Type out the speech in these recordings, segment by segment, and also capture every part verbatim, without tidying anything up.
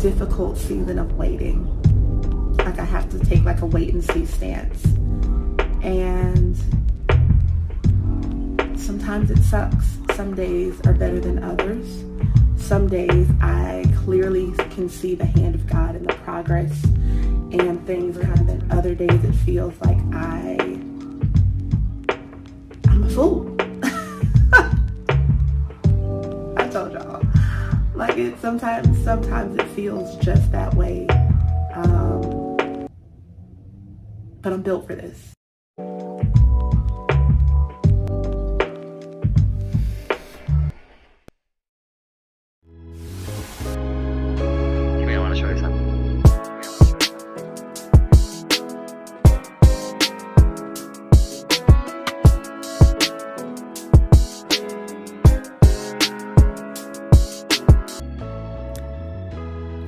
difficult season of waiting. Like I have to take like a wait and see stance. And sometimes it sucks. Some days are better than others. Some days I clearly can see the hand of God in the progress and things around it. Other days it feels like I, I'm a fool. I told y'all. Like it sometimes, sometimes it feels just that way. Um, but I'm built for this.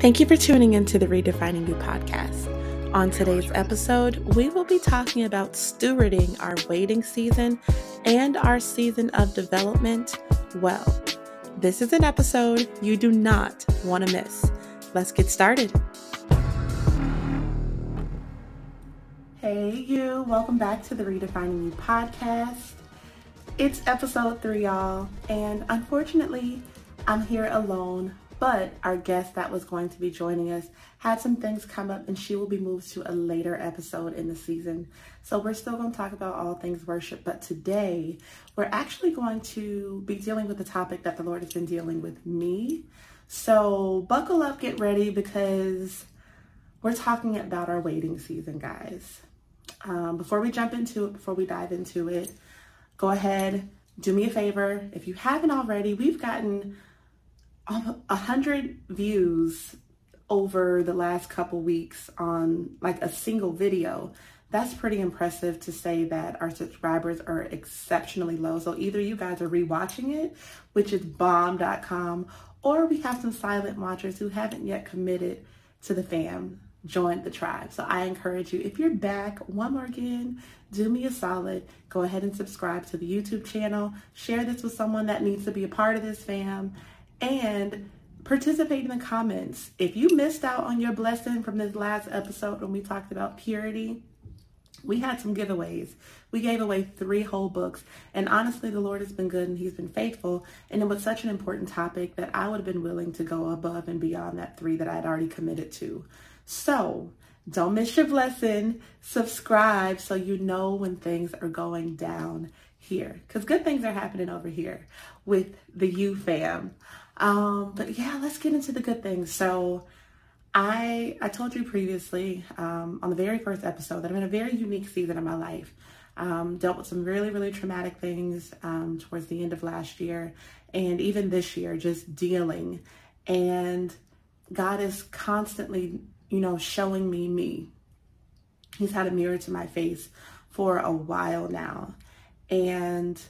Thank you for tuning into the Redefining You podcast. On today's episode, we will be talking about stewarding our waiting season and our season of development well. This is an episode you do not want to miss. Let's get started. Hey you, welcome back to the Redefining You podcast. It's episode three, y'all, and unfortunately, I'm here alone. But our guest that was going to be joining us had some things come up and she will be moved to a later episode in the season. So we're still going to talk about all things worship, but today we're actually going to be dealing with the topic that the Lord has been dealing with me. So buckle up, get ready, because we're talking about our waiting season, guys. Um, before we jump into it, before we dive into it, go ahead, do me a favor. If you haven't already, we've gotten a hundred views over the last couple weeks on like a single video. That's pretty impressive to say that our subscribers are exceptionally low. So either you guys are rewatching it, which is bomb dot com, or we have some silent watchers who haven't yet committed to the fam, joined the tribe. So I encourage you, if you're back one more again, do me a solid, go ahead and subscribe to the YouTube channel, share this with someone that needs to be a part of this fam, and participate in the comments. If you missed out on your blessing from this last episode when we talked about purity, we had some giveaways. We gave away three whole books. And honestly, the Lord has been good and he's been faithful. And it was such an important topic that I would have been willing to go above and beyond that three that I had already committed to. So don't miss your blessing. Subscribe so you know when things are going down here. Because good things are happening over here with the You fam. Um, but yeah, let's get into the good things. So I I told you previously um, on the very first episode that I'm in a very unique season of my life. Um, dealt with some really, really traumatic things um, towards the end of last year and even this year, just dealing. And God is constantly, you know, showing me me. He's had a mirror to my face for a while now. And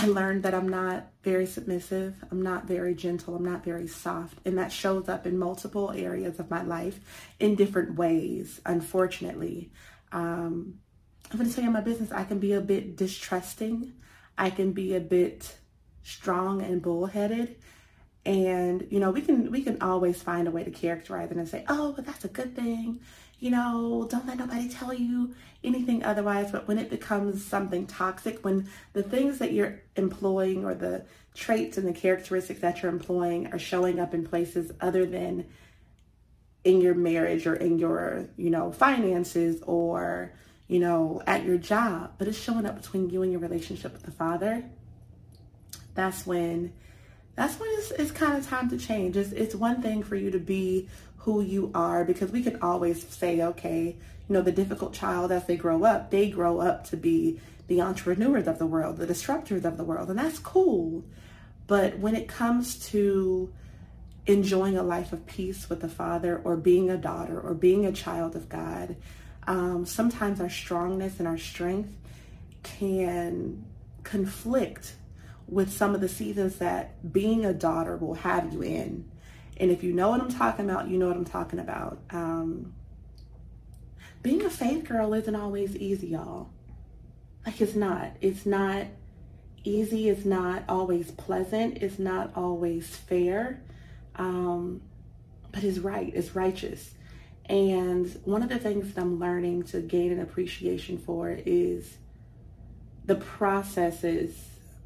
I learned that I'm not very submissive, I'm not very gentle, I'm not very soft, and that shows up in multiple areas of my life in different ways, unfortunately. Um, I'm gonna tell you my business, I can be a bit distrusting, I can be a bit strong and bullheaded, and you know, we can, we can always find a way to characterize it and say, oh, but that's a good thing. You know, don't let nobody tell you anything otherwise. But when it becomes something toxic, when the things that you're employing or the traits and the characteristics that you're employing are showing up in places other than in your marriage or in your, you know, finances or, you know, at your job, but it's showing up between you and your relationship with the Father, that's when, that's when it's, it's kind of time to change. It's, it's one thing for you to be who you are, because we can always say, okay, you know, the difficult child, as they grow up, they grow up to be the entrepreneurs of the world, the disruptors of the world, and that's cool. But when it comes to enjoying a life of peace with the Father, or being a daughter, or being a child of God, um, sometimes our strongness and our strength can conflict with some of the seasons that being a daughter will have you in. And if you know what I'm talking about, you know what I'm talking about. Um, being a faith girl isn't always easy, y'all. Like it's not. It's not easy. It's not always pleasant. It's not always fair. Um, but it's right, it's righteous. And one of the things that I'm learning to gain an appreciation for is the processes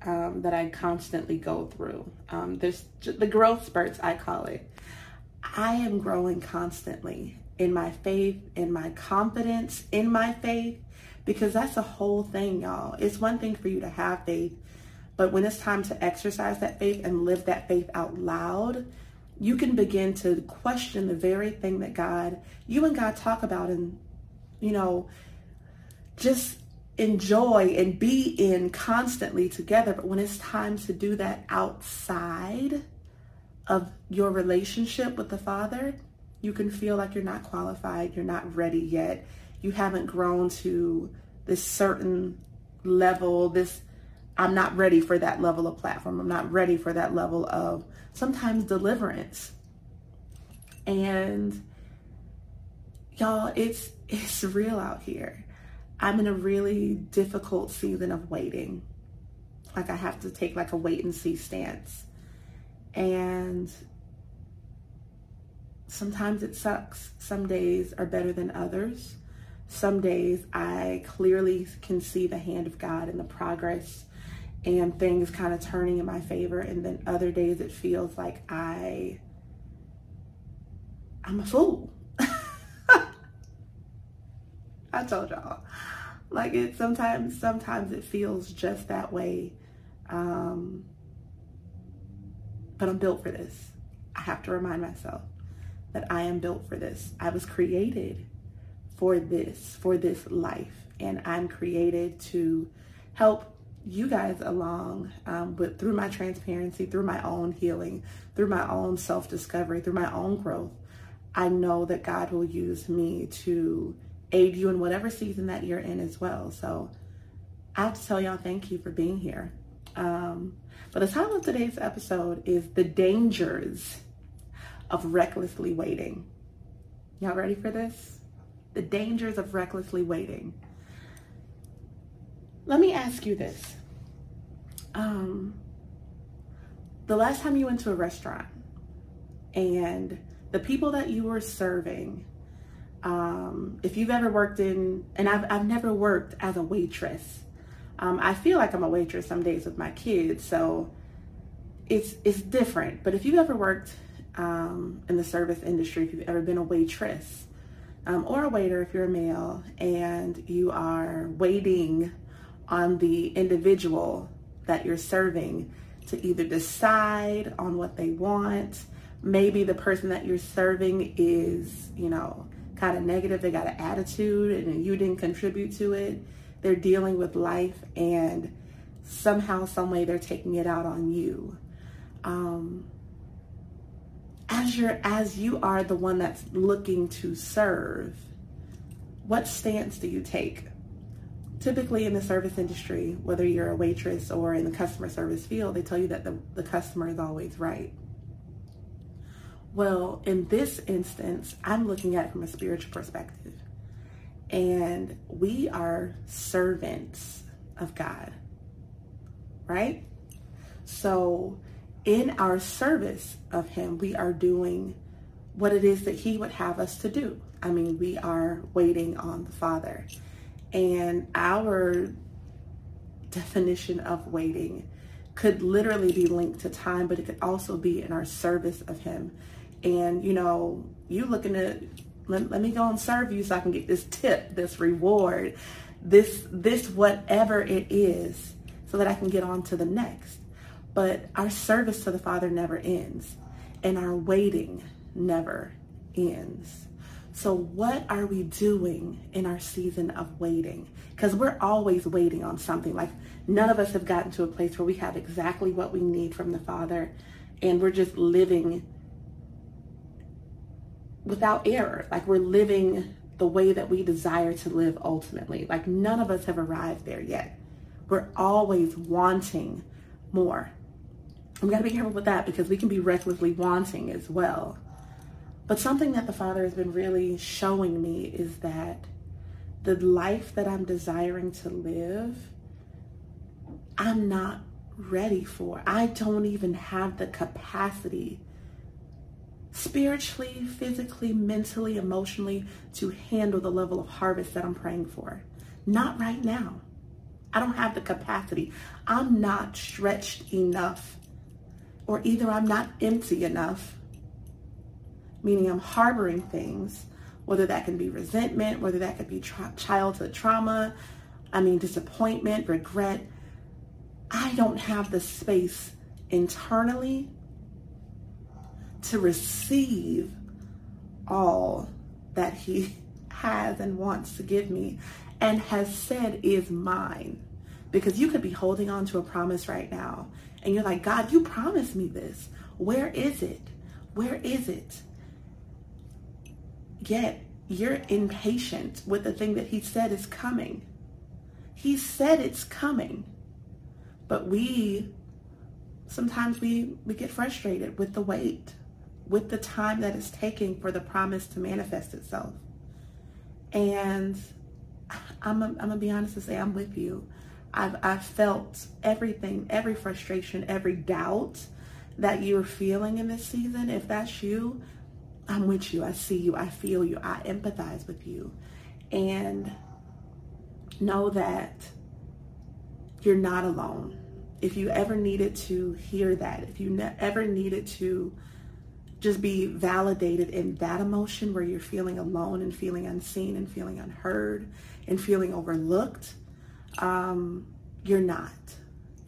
um, that I constantly go through. Um, there's the growth spurts, I call it. I am growing constantly in my faith, in my confidence, in my faith, because that's a whole thing, y'all. It's one thing for you to have faith, but when it's time to exercise that faith and live that faith out loud, you can begin to question the very thing that God, you and God talk about, and, you know, just enjoy and be in constantly together. But when it's time to do that outside of your relationship with the Father, you can feel like you're not qualified, you're not ready yet, you haven't grown to this certain level, this, I'm not ready for that level of platform, I'm not ready for that level of sometimes deliverance. And y'all, it's it's real out here. I'm in a really difficult season of waiting. Like, I have to take like a wait and see stance. And sometimes it sucks. Some days are better than others. Some days I clearly can see the hand of God and the progress and things kind of turning in my favor. And then other days it feels like I, I'm a fool. I told y'all, like, it sometimes, sometimes it feels just that way. Um, but I'm built for this. I have to remind myself that I am built for this. I was created for this, for this life. And I'm created to help you guys along um, with, through my transparency, through my own healing, through my own self-discovery, through my own growth. I know that God will use me to aid you in whatever season that you're in as well. So I have to tell y'all, thank you for being here. Um, but the title of today's episode is The Dangers of Recklessly Waiting. Y'all ready for this? The dangers of recklessly waiting. Let me ask you this. Um, the last time you went to a restaurant and the people that you were serving, um, if you've ever worked in, and I've, I've never worked as a waitress. Um, I feel like I'm a waitress some days with my kids, so it's, it's different. But if you've ever worked um, in the service industry, if you've ever been a waitress um, or a waiter, if you're a male and you are waiting on the individual that you're serving to either decide on what they want. Maybe the person that you're serving is, you know, kind of negative. They got an attitude and you didn't contribute to it. They're dealing with life and somehow, some way they're taking it out on you. Um, as you're, as you are the one that's looking to serve, what stance do you take? Typically in the service industry, whether you're a waitress or in the customer service field, they tell you that the, the customer is always right. Well, in this instance, I'm looking at it from a spiritual perspective. And we are servants of God, right? So in our service of Him, we are doing what it is that He would have us to do. I mean, we are waiting on the Father. And our definition of waiting could literally be linked to time, but it could also be in our service of Him. And, you know, you looking to, let, let me go and serve you so I can get this tip, this reward, this, this whatever it is, so that I can get on to the next. But our service to the Father never ends, and our waiting never ends. So what are we doing in our season of waiting? Because we're always waiting on something. Like, none of us have gotten to a place where we have exactly what we need from the Father, and we're just living without error. Like, we're living the way that we desire to live ultimately. Like, none of us have arrived there yet. We're always wanting more. We gotta be careful with that, because we can be recklessly wanting as well. But something that the Father has been really showing me is that the life that I'm desiring to live, I'm not ready for. I don't even have the capacity spiritually, physically, mentally, emotionally, to handle the level of harvest that I'm praying for. Not right now. I don't have the capacity. I'm not stretched enough, or either I'm not empty enough, meaning I'm harboring things, whether that can be resentment, whether that could be tra- childhood trauma, I mean, disappointment, regret. I don't have the space internally to receive all that he has and wants to give me and has said is mine. Because you could be holding on to a promise right now and you're like, God, you promised me this. Where is it? Where is it? Yet you're impatient with the thing that he said is coming. He said it's coming. But we, sometimes we, we get frustrated with the wait, with the time that it's taking for the promise to manifest itself. And I'm, I'm gonna be honest to say, I'm with you. I've, I've felt everything, every frustration, every doubt that you're feeling in this season. If that's you, I'm with you. I see you. I feel you. I empathize with you. And know that you're not alone. If you ever needed to hear that, if you ne- ever needed to just be validated in that emotion where you're feeling alone and feeling unseen and feeling unheard and feeling overlooked, um, you're not.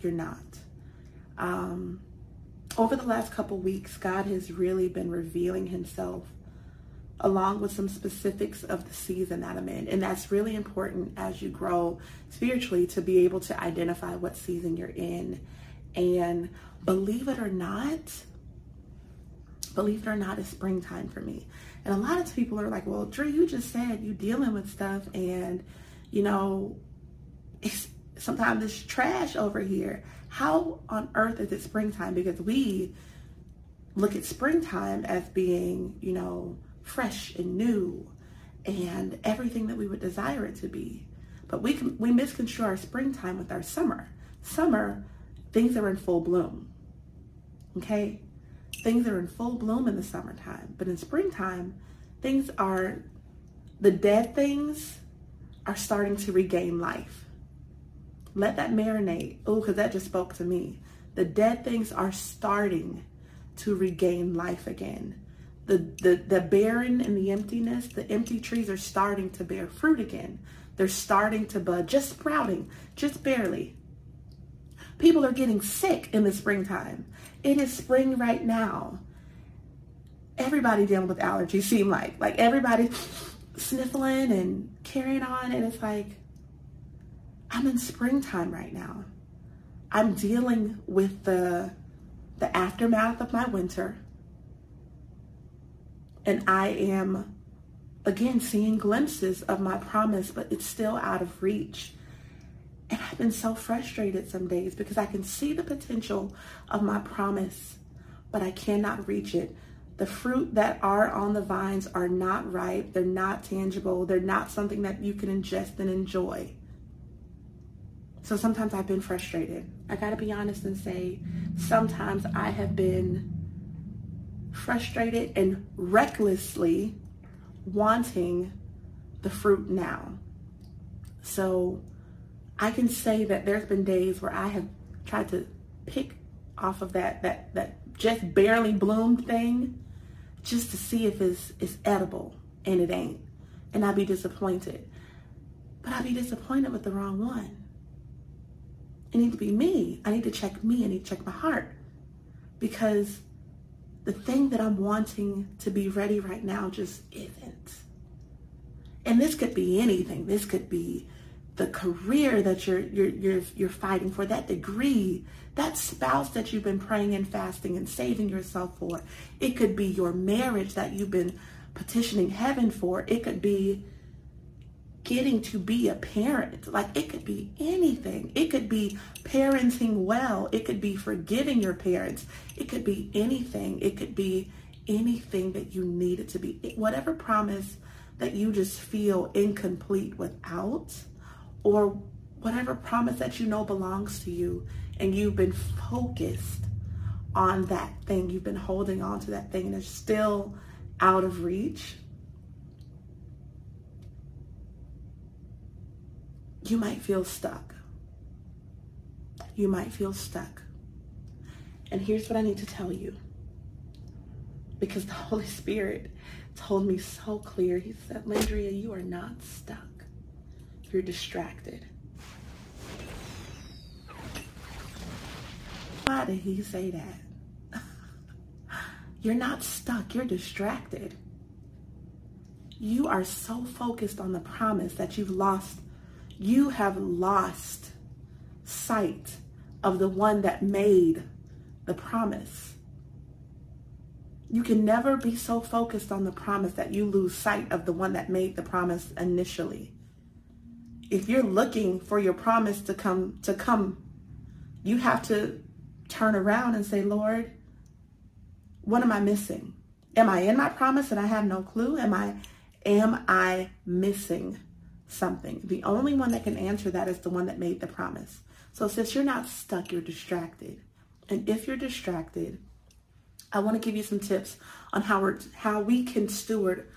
You're not. Um, over the last couple weeks, God has really been revealing himself along with some specifics of the season that I'm in. And that's really important as you grow spiritually, to be able to identify what season you're in. And believe it or not, believe it or not, it's springtime for me. And a lot of people are like, well, Dre, you just said you're dealing with stuff and, you know, it's, sometimes it's trash over here. How on earth is it springtime? Because we look at springtime as being, you know, fresh and new and everything that we would desire it to be. But we can, we misconstrue our springtime with our summer. Summer, things are in full bloom, okay? Things are in full bloom in the summertime. But in springtime, things are, the dead things are starting to regain life. Let that marinate. Oh, because that just spoke to me. The dead things are starting to regain life again. The, the the barren and the emptiness, the empty trees are starting to bear fruit again. They're starting to bud, just sprouting, just barely. People are getting sick in the springtime. It is spring right now. Everybody dealing with allergies, seem like. Like everybody sniffling and carrying on. And it's like, I'm in springtime right now. I'm dealing with the the aftermath of my winter. And I am, again, seeing glimpses of my promise, but it's still out of reach. And I've been so frustrated some days because I can see the potential of my promise, but I cannot reach it. The fruit that are on the vines are not ripe. They're not tangible. They're not something that you can ingest and enjoy. So sometimes I've been frustrated. I gotta be honest and say, sometimes I have been frustrated and recklessly wanting the fruit now. So I can say that there's been days where I have tried to pick off of that that that just barely bloomed thing just to see if it's, it's edible, and it ain't. And I'd be disappointed. But I'd be disappointed with the wrong one. It needs to be me. I need to check me. I need to check my heart. Because the thing that I'm wanting to be ready right now just isn't. And this could be anything. This could be the career that you're you're you're you're fighting for, that degree, that spouse that you've been praying and fasting and saving yourself for. It could be your marriage that you've been petitioning heaven for. It could be getting to be a parent. Like, it could be anything. It could be parenting well. It could be forgiving your parents. It could be anything. It could be anything that you need it to be. It, whatever promise that you just feel incomplete without, or whatever promise that you know belongs to you, and you've been focused on that thing. You've been holding on to that thing and it's still out of reach. You might feel stuck. You might feel stuck. And here's what I need to tell you, because the Holy Spirit told me so clear. He said, Lyndria, you are not stuck. You're distracted. Why did he say that? You're not stuck. You're distracted. You are so focused on the promise that you've lost. You have lost sight of the one that made the promise. You can never be so focused on the promise that you lose sight of the one that made the promise initially. If you're looking for your promise to come, to come, you have to turn around and say, Lord, what am I missing? Am I in my promise and I have no clue? Am I, am I missing something? The only one that can answer that is the one that made the promise. So since you're not stuck, you're distracted. And if you're distracted, I want to give you some tips on how, we're, how we can steward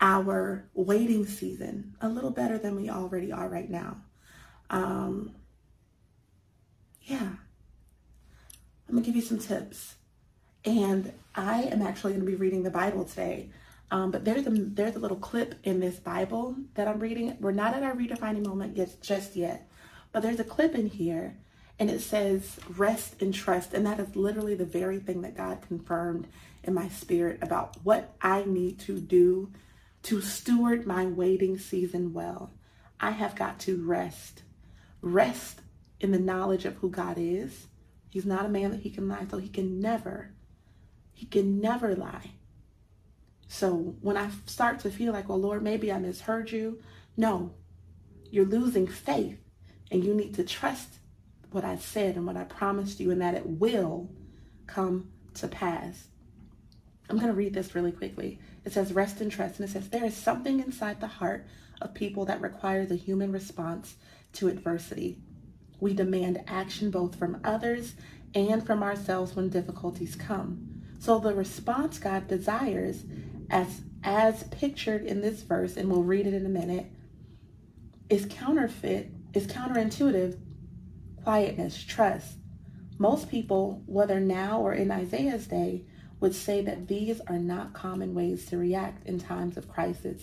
our waiting season a little better than we already are right now. Um, yeah. I'm going to give you some tips. And I am actually going to be reading the Bible today. Um, but there's a, there's a little clip in this Bible that I'm reading. We're not at our redefining moment yet, just yet. But there's a clip in here. And it says, rest and trust. And that is literally the very thing that God confirmed in my spirit about what I need to do to steward my waiting season well. I have got to rest. Rest in the knowledge of who God is. He's not a man that he can lie, so he can never, he can never lie. So when I start to feel like, well, Lord, maybe I misheard you. No, you're losing faith and you need to trust what I said and what I promised you, and that it will come to pass. I'm going to read this really quickly. It says, rest and trust. And it says, there is something inside the heart of people that requires a human response to adversity. We demand action both from others and from ourselves when difficulties come. So the response God desires, as, as pictured in this verse, and we'll read it in a minute, is counterfeit, is counterintuitive. Quietness, trust. Most people, whether now or in Isaiah's day, would say that these are not common ways to react in times of crisis.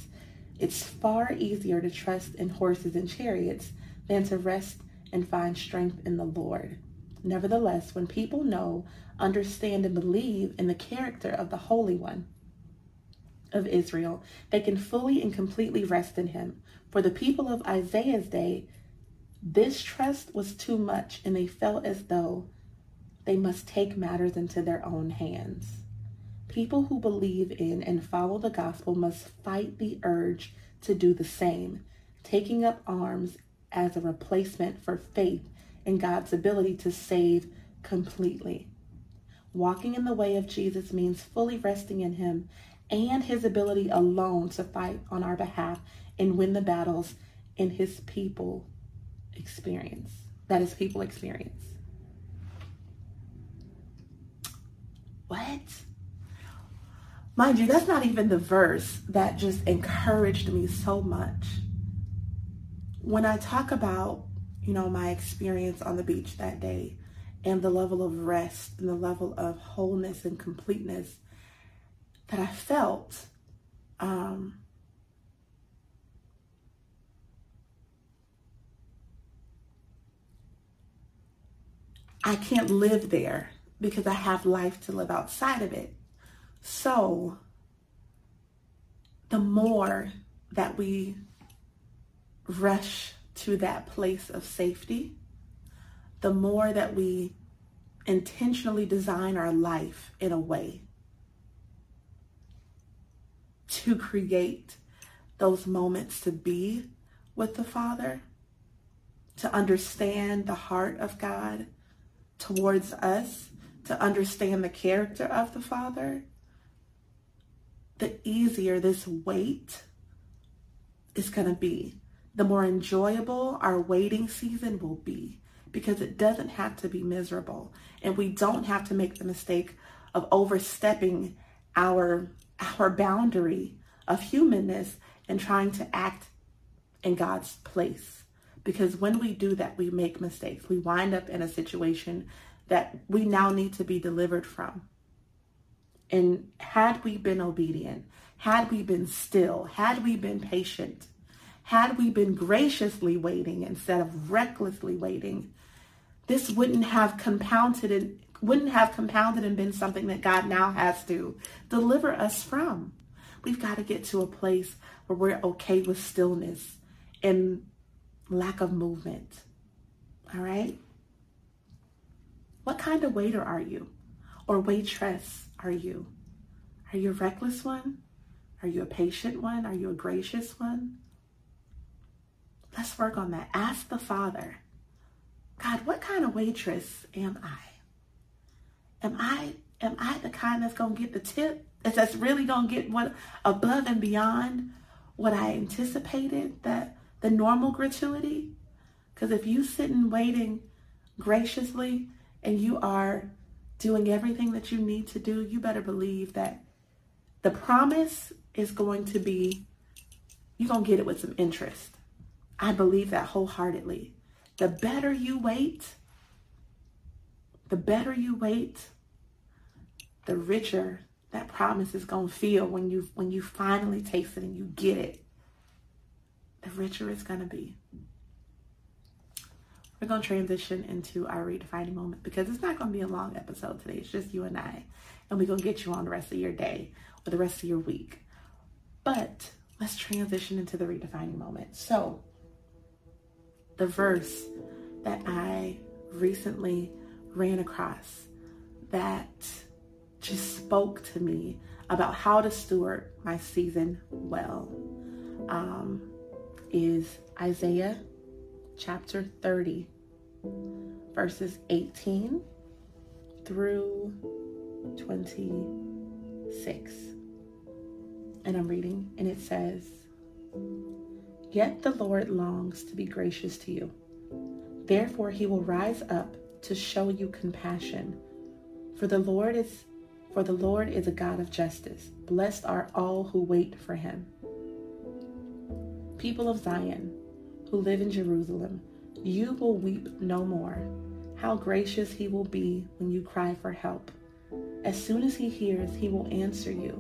It's far easier to trust in horses and chariots than to rest and find strength in the Lord. Nevertheless, when people know, understand, and believe in the character of the Holy One of Israel, they can fully and completely rest in him. For the people of Isaiah's day, this trust was too much, and they felt as though they must take matters into their own hands. People who believe in and follow the gospel must fight the urge to do the same, taking up arms as a replacement for faith in God's ability to save completely. Walking in the way of Jesus means fully resting in him and his ability alone to fight on our behalf and win the battles in his people. Experience. That is people experience. What? Mind you, that's not even the verse that just encouraged me so much. When I talk about, you know, my experience on the beach that day and the level of rest and the level of wholeness and completeness that I felt, um, I can't live there because I have life to live outside of it. So the more that we rush to that place of safety, the more that we intentionally design our life in a way to create those moments to be with the Father, to understand the heart of God towards us, to understand the character of the Father, the easier this wait is going to be. The more enjoyable our waiting season will be because it doesn't have to be miserable. And we don't have to make the mistake of overstepping our, our boundary of humanness and trying to act in God's place. Because when we do that, we make mistakes. We wind up in a situation that we now need to be delivered from. And had we been obedient, had we been still, had we been patient, had we been graciously waiting instead of recklessly waiting, this wouldn't have compounded and wouldn't have compounded and been something that God now has to deliver us from. We've got to get to a place where we're okay with stillness and lack of movement. All right? What kind of waiter are you? Or waitress are you? Are you a reckless one? Are you a patient one? Are you a gracious one? Let's work on that. Ask the Father, God, what kind of waitress am I? Am I am I the kind that's going to get the tip? That's really going to get what above and beyond what I anticipated, that the normal gratuity? Because if you sit and waiting graciously and you are doing everything that you need to do, you better believe that the promise is going to be, you're going to get it with some interest. I believe that wholeheartedly. The better you wait, the better you wait, the richer that promise is going to feel when you when you finally taste it and you get it. The richer it's going to be. We're going to transition into our redefining moment because it's not going to be a long episode today. It's just you and I. And we're going to get you on the rest of your day or the rest of your week. But let's transition into the redefining moment. So the verse that I recently ran across that just spoke to me about how to steward my season well um, is Isaiah chapter thirty, verses eighteen through twenty-six. And I'm reading, and it says, "Yet the Lord longs to be gracious to you. Therefore he will rise up to show you compassion. For the Lord is for the Lord is a God of justice. Blessed are all who wait for him. People of Zion, who live in Jerusalem, you will weep no more. How gracious he will be when you cry for help. As soon as he hears, he will answer you.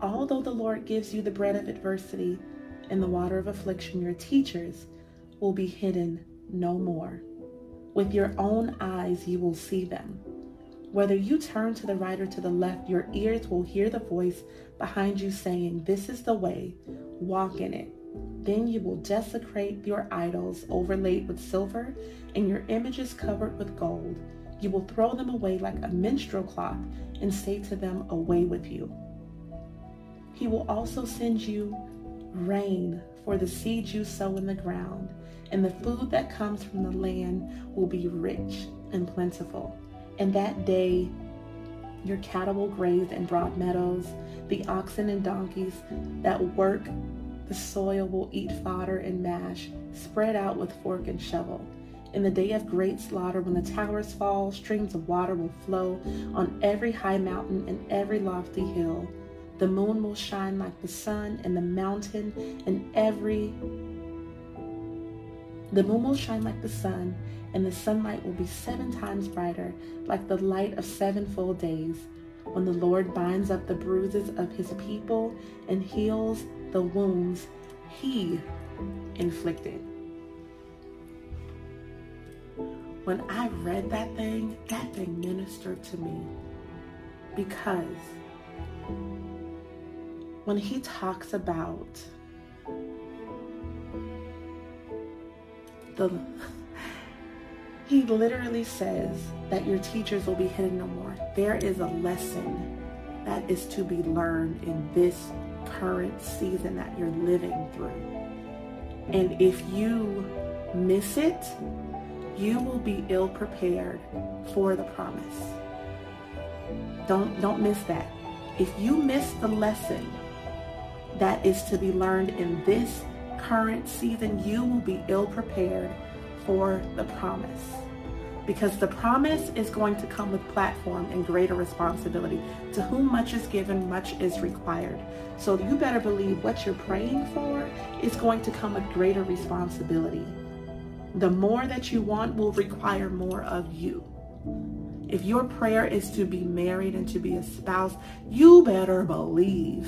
Although the Lord gives you the bread of adversity and the water of affliction, your teachers will be hidden no more. With your own eyes, you will see them. Whether you turn to the right or to the left, your ears will hear the voice behind you saying, 'This is the way, walk in it.' Then you will desecrate your idols overlaid with silver and your images covered with gold. You will throw them away like a minstrel cloth and say to them, 'Away with you.' He will also send you rain for the seed you sow in the ground, and the food that comes from the land will be rich and plentiful. And that day your cattle will graze in broad meadows. The oxen and donkeys that work the soil will eat fodder and mash, spread out with fork and shovel. In the day of great slaughter, when the towers fall, streams of water will flow on every high mountain and every lofty hill. The moon will shine like the sun, and the mountain and every the moon will shine like the sun, and the sunlight will be seven times brighter, like the light of seven full days. When the Lord binds up the bruises of his people and heals the wounds he inflicted." When I read that thing, that thing ministered to me, because when he talks about the, he literally says that your teachers will be hidden no more. There is a lesson that is to be learned in this current season that you're living through. And if you miss it, you will be ill prepared for the promise. Don't, don't miss that. If you miss the lesson that is to be learned in this current season, you will be ill prepared for the promise, because the promise is going to come with platform and greater responsibility. To whom much is given, much is required. So you better believe what you're praying for is going to come with greater responsibility. The more that you want will require more of you. If your prayer is to be married and to be a spouse, you better believe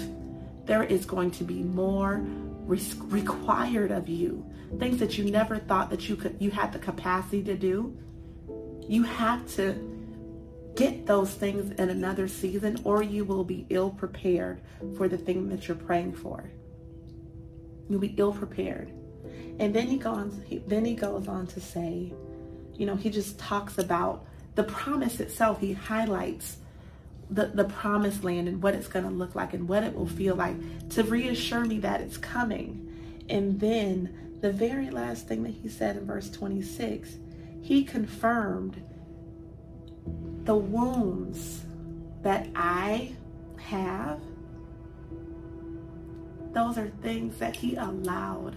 there is going to be more required of you. Things that you never thought that you could, you had the capacity to do. You have to get those things in another season, or you will be ill prepared for the thing that you're praying for. You'll be ill prepared. And then he goes, then he goes on to say, you know, he just talks about the promise itself. He highlights the, the promised land and what it's going to look like and what it will feel like, to reassure me that it's coming. And then the very last thing that he said in verse twenty-six, he confirmed the wounds that I have. Those are things that he allowed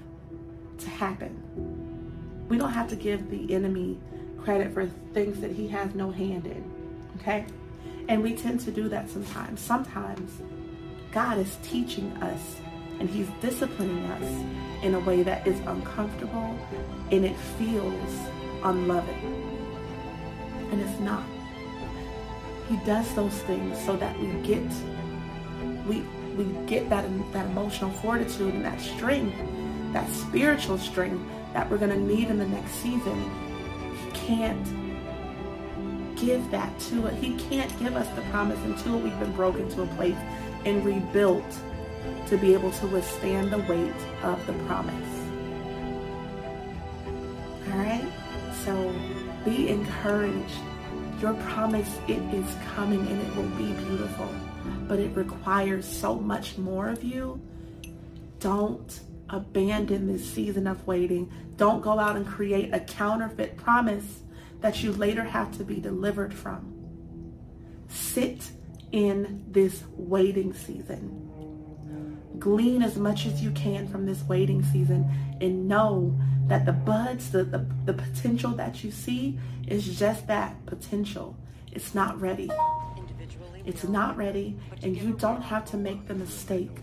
to happen. We don't have to give the enemy credit for things that he has no hand in, okay? And we tend to do that sometimes. Sometimes God is teaching us and he's disciplining us in a way that is uncomfortable and it feels unloving. And it's not. He does those things so that we get we we get that, that emotional fortitude and that strength, that spiritual strength that we're going to need in the next season. He can't give that to us. He can't give us the promise until we've been broken to a place and rebuilt to be able to withstand the weight of the promise. All right? So be encouraged. Your promise, it is coming and it will be beautiful, but it requires so much more of you. Don't abandon this season of waiting. Don't go out and create a counterfeit promise that you later have to be delivered from. Sit in this waiting season. Glean as much as you can from this waiting season and know that the buds, the, the, the potential that you see is just that, potential. It's not ready. It's not ready, and you don't have to make the mistake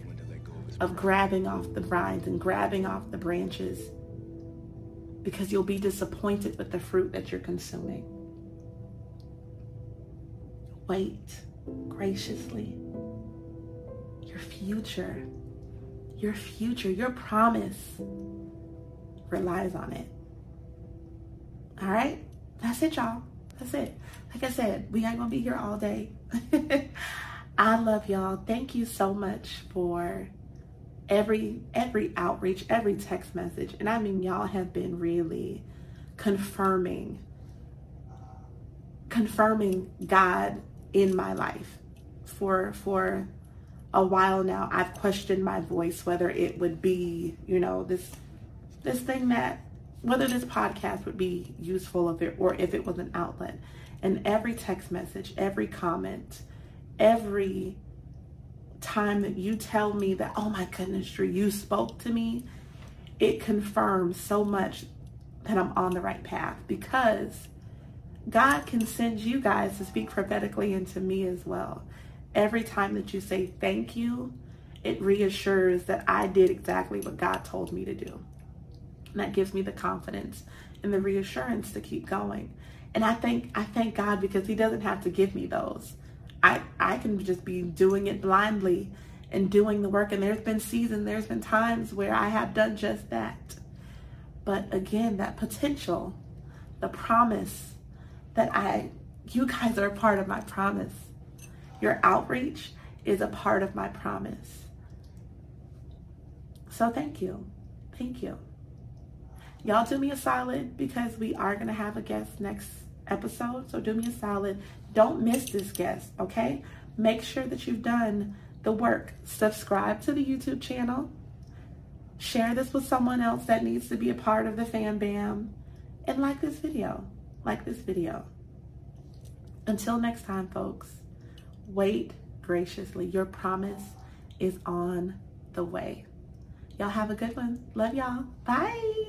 of grabbing off the vines and grabbing off the branches, because you'll be disappointed with the fruit that you're consuming. Wait graciously. Your future, your future, your promise relies on it. All right? That's it, y'all. That's it. Like I said, we ain't gonna be here all day. I love y'all. Thank you so much for every every outreach, every text message. And I mean, y'all have been really confirming confirming God in my life. For for a while now, I've questioned my voice, whether it would be, you know, this this thing that, whether this podcast would be useful of it, or if it was an outlet. And every text message, every comment, every time that you tell me that, oh my goodness, Drew, you spoke to me, it confirms so much that I'm on the right path, because God can send you guys to speak prophetically into me as well. Every time that you say thank you, it reassures that I did exactly what God told me to do. And that gives me the confidence and the reassurance to keep going. And I thank I thank God, because he doesn't have to give me those. I, I can just be doing it blindly and doing the work. And there's been seasons, there's been times where I have done just that. But again, that potential, the promise that I, you guys are a part of my promise. Your outreach is a part of my promise. So thank you. Thank you. Y'all do me a solid, because we are going to have a guest next episode. So do me a solid. Don't miss this guest, okay? Make sure that you've done the work. Subscribe to the YouTube channel. Share this with someone else that needs to be a part of the Fam Bam. And like this video. Like this video. Until next time, folks, wait graciously. Your promise is on the way. Y'all have a good one. Love y'all. Bye.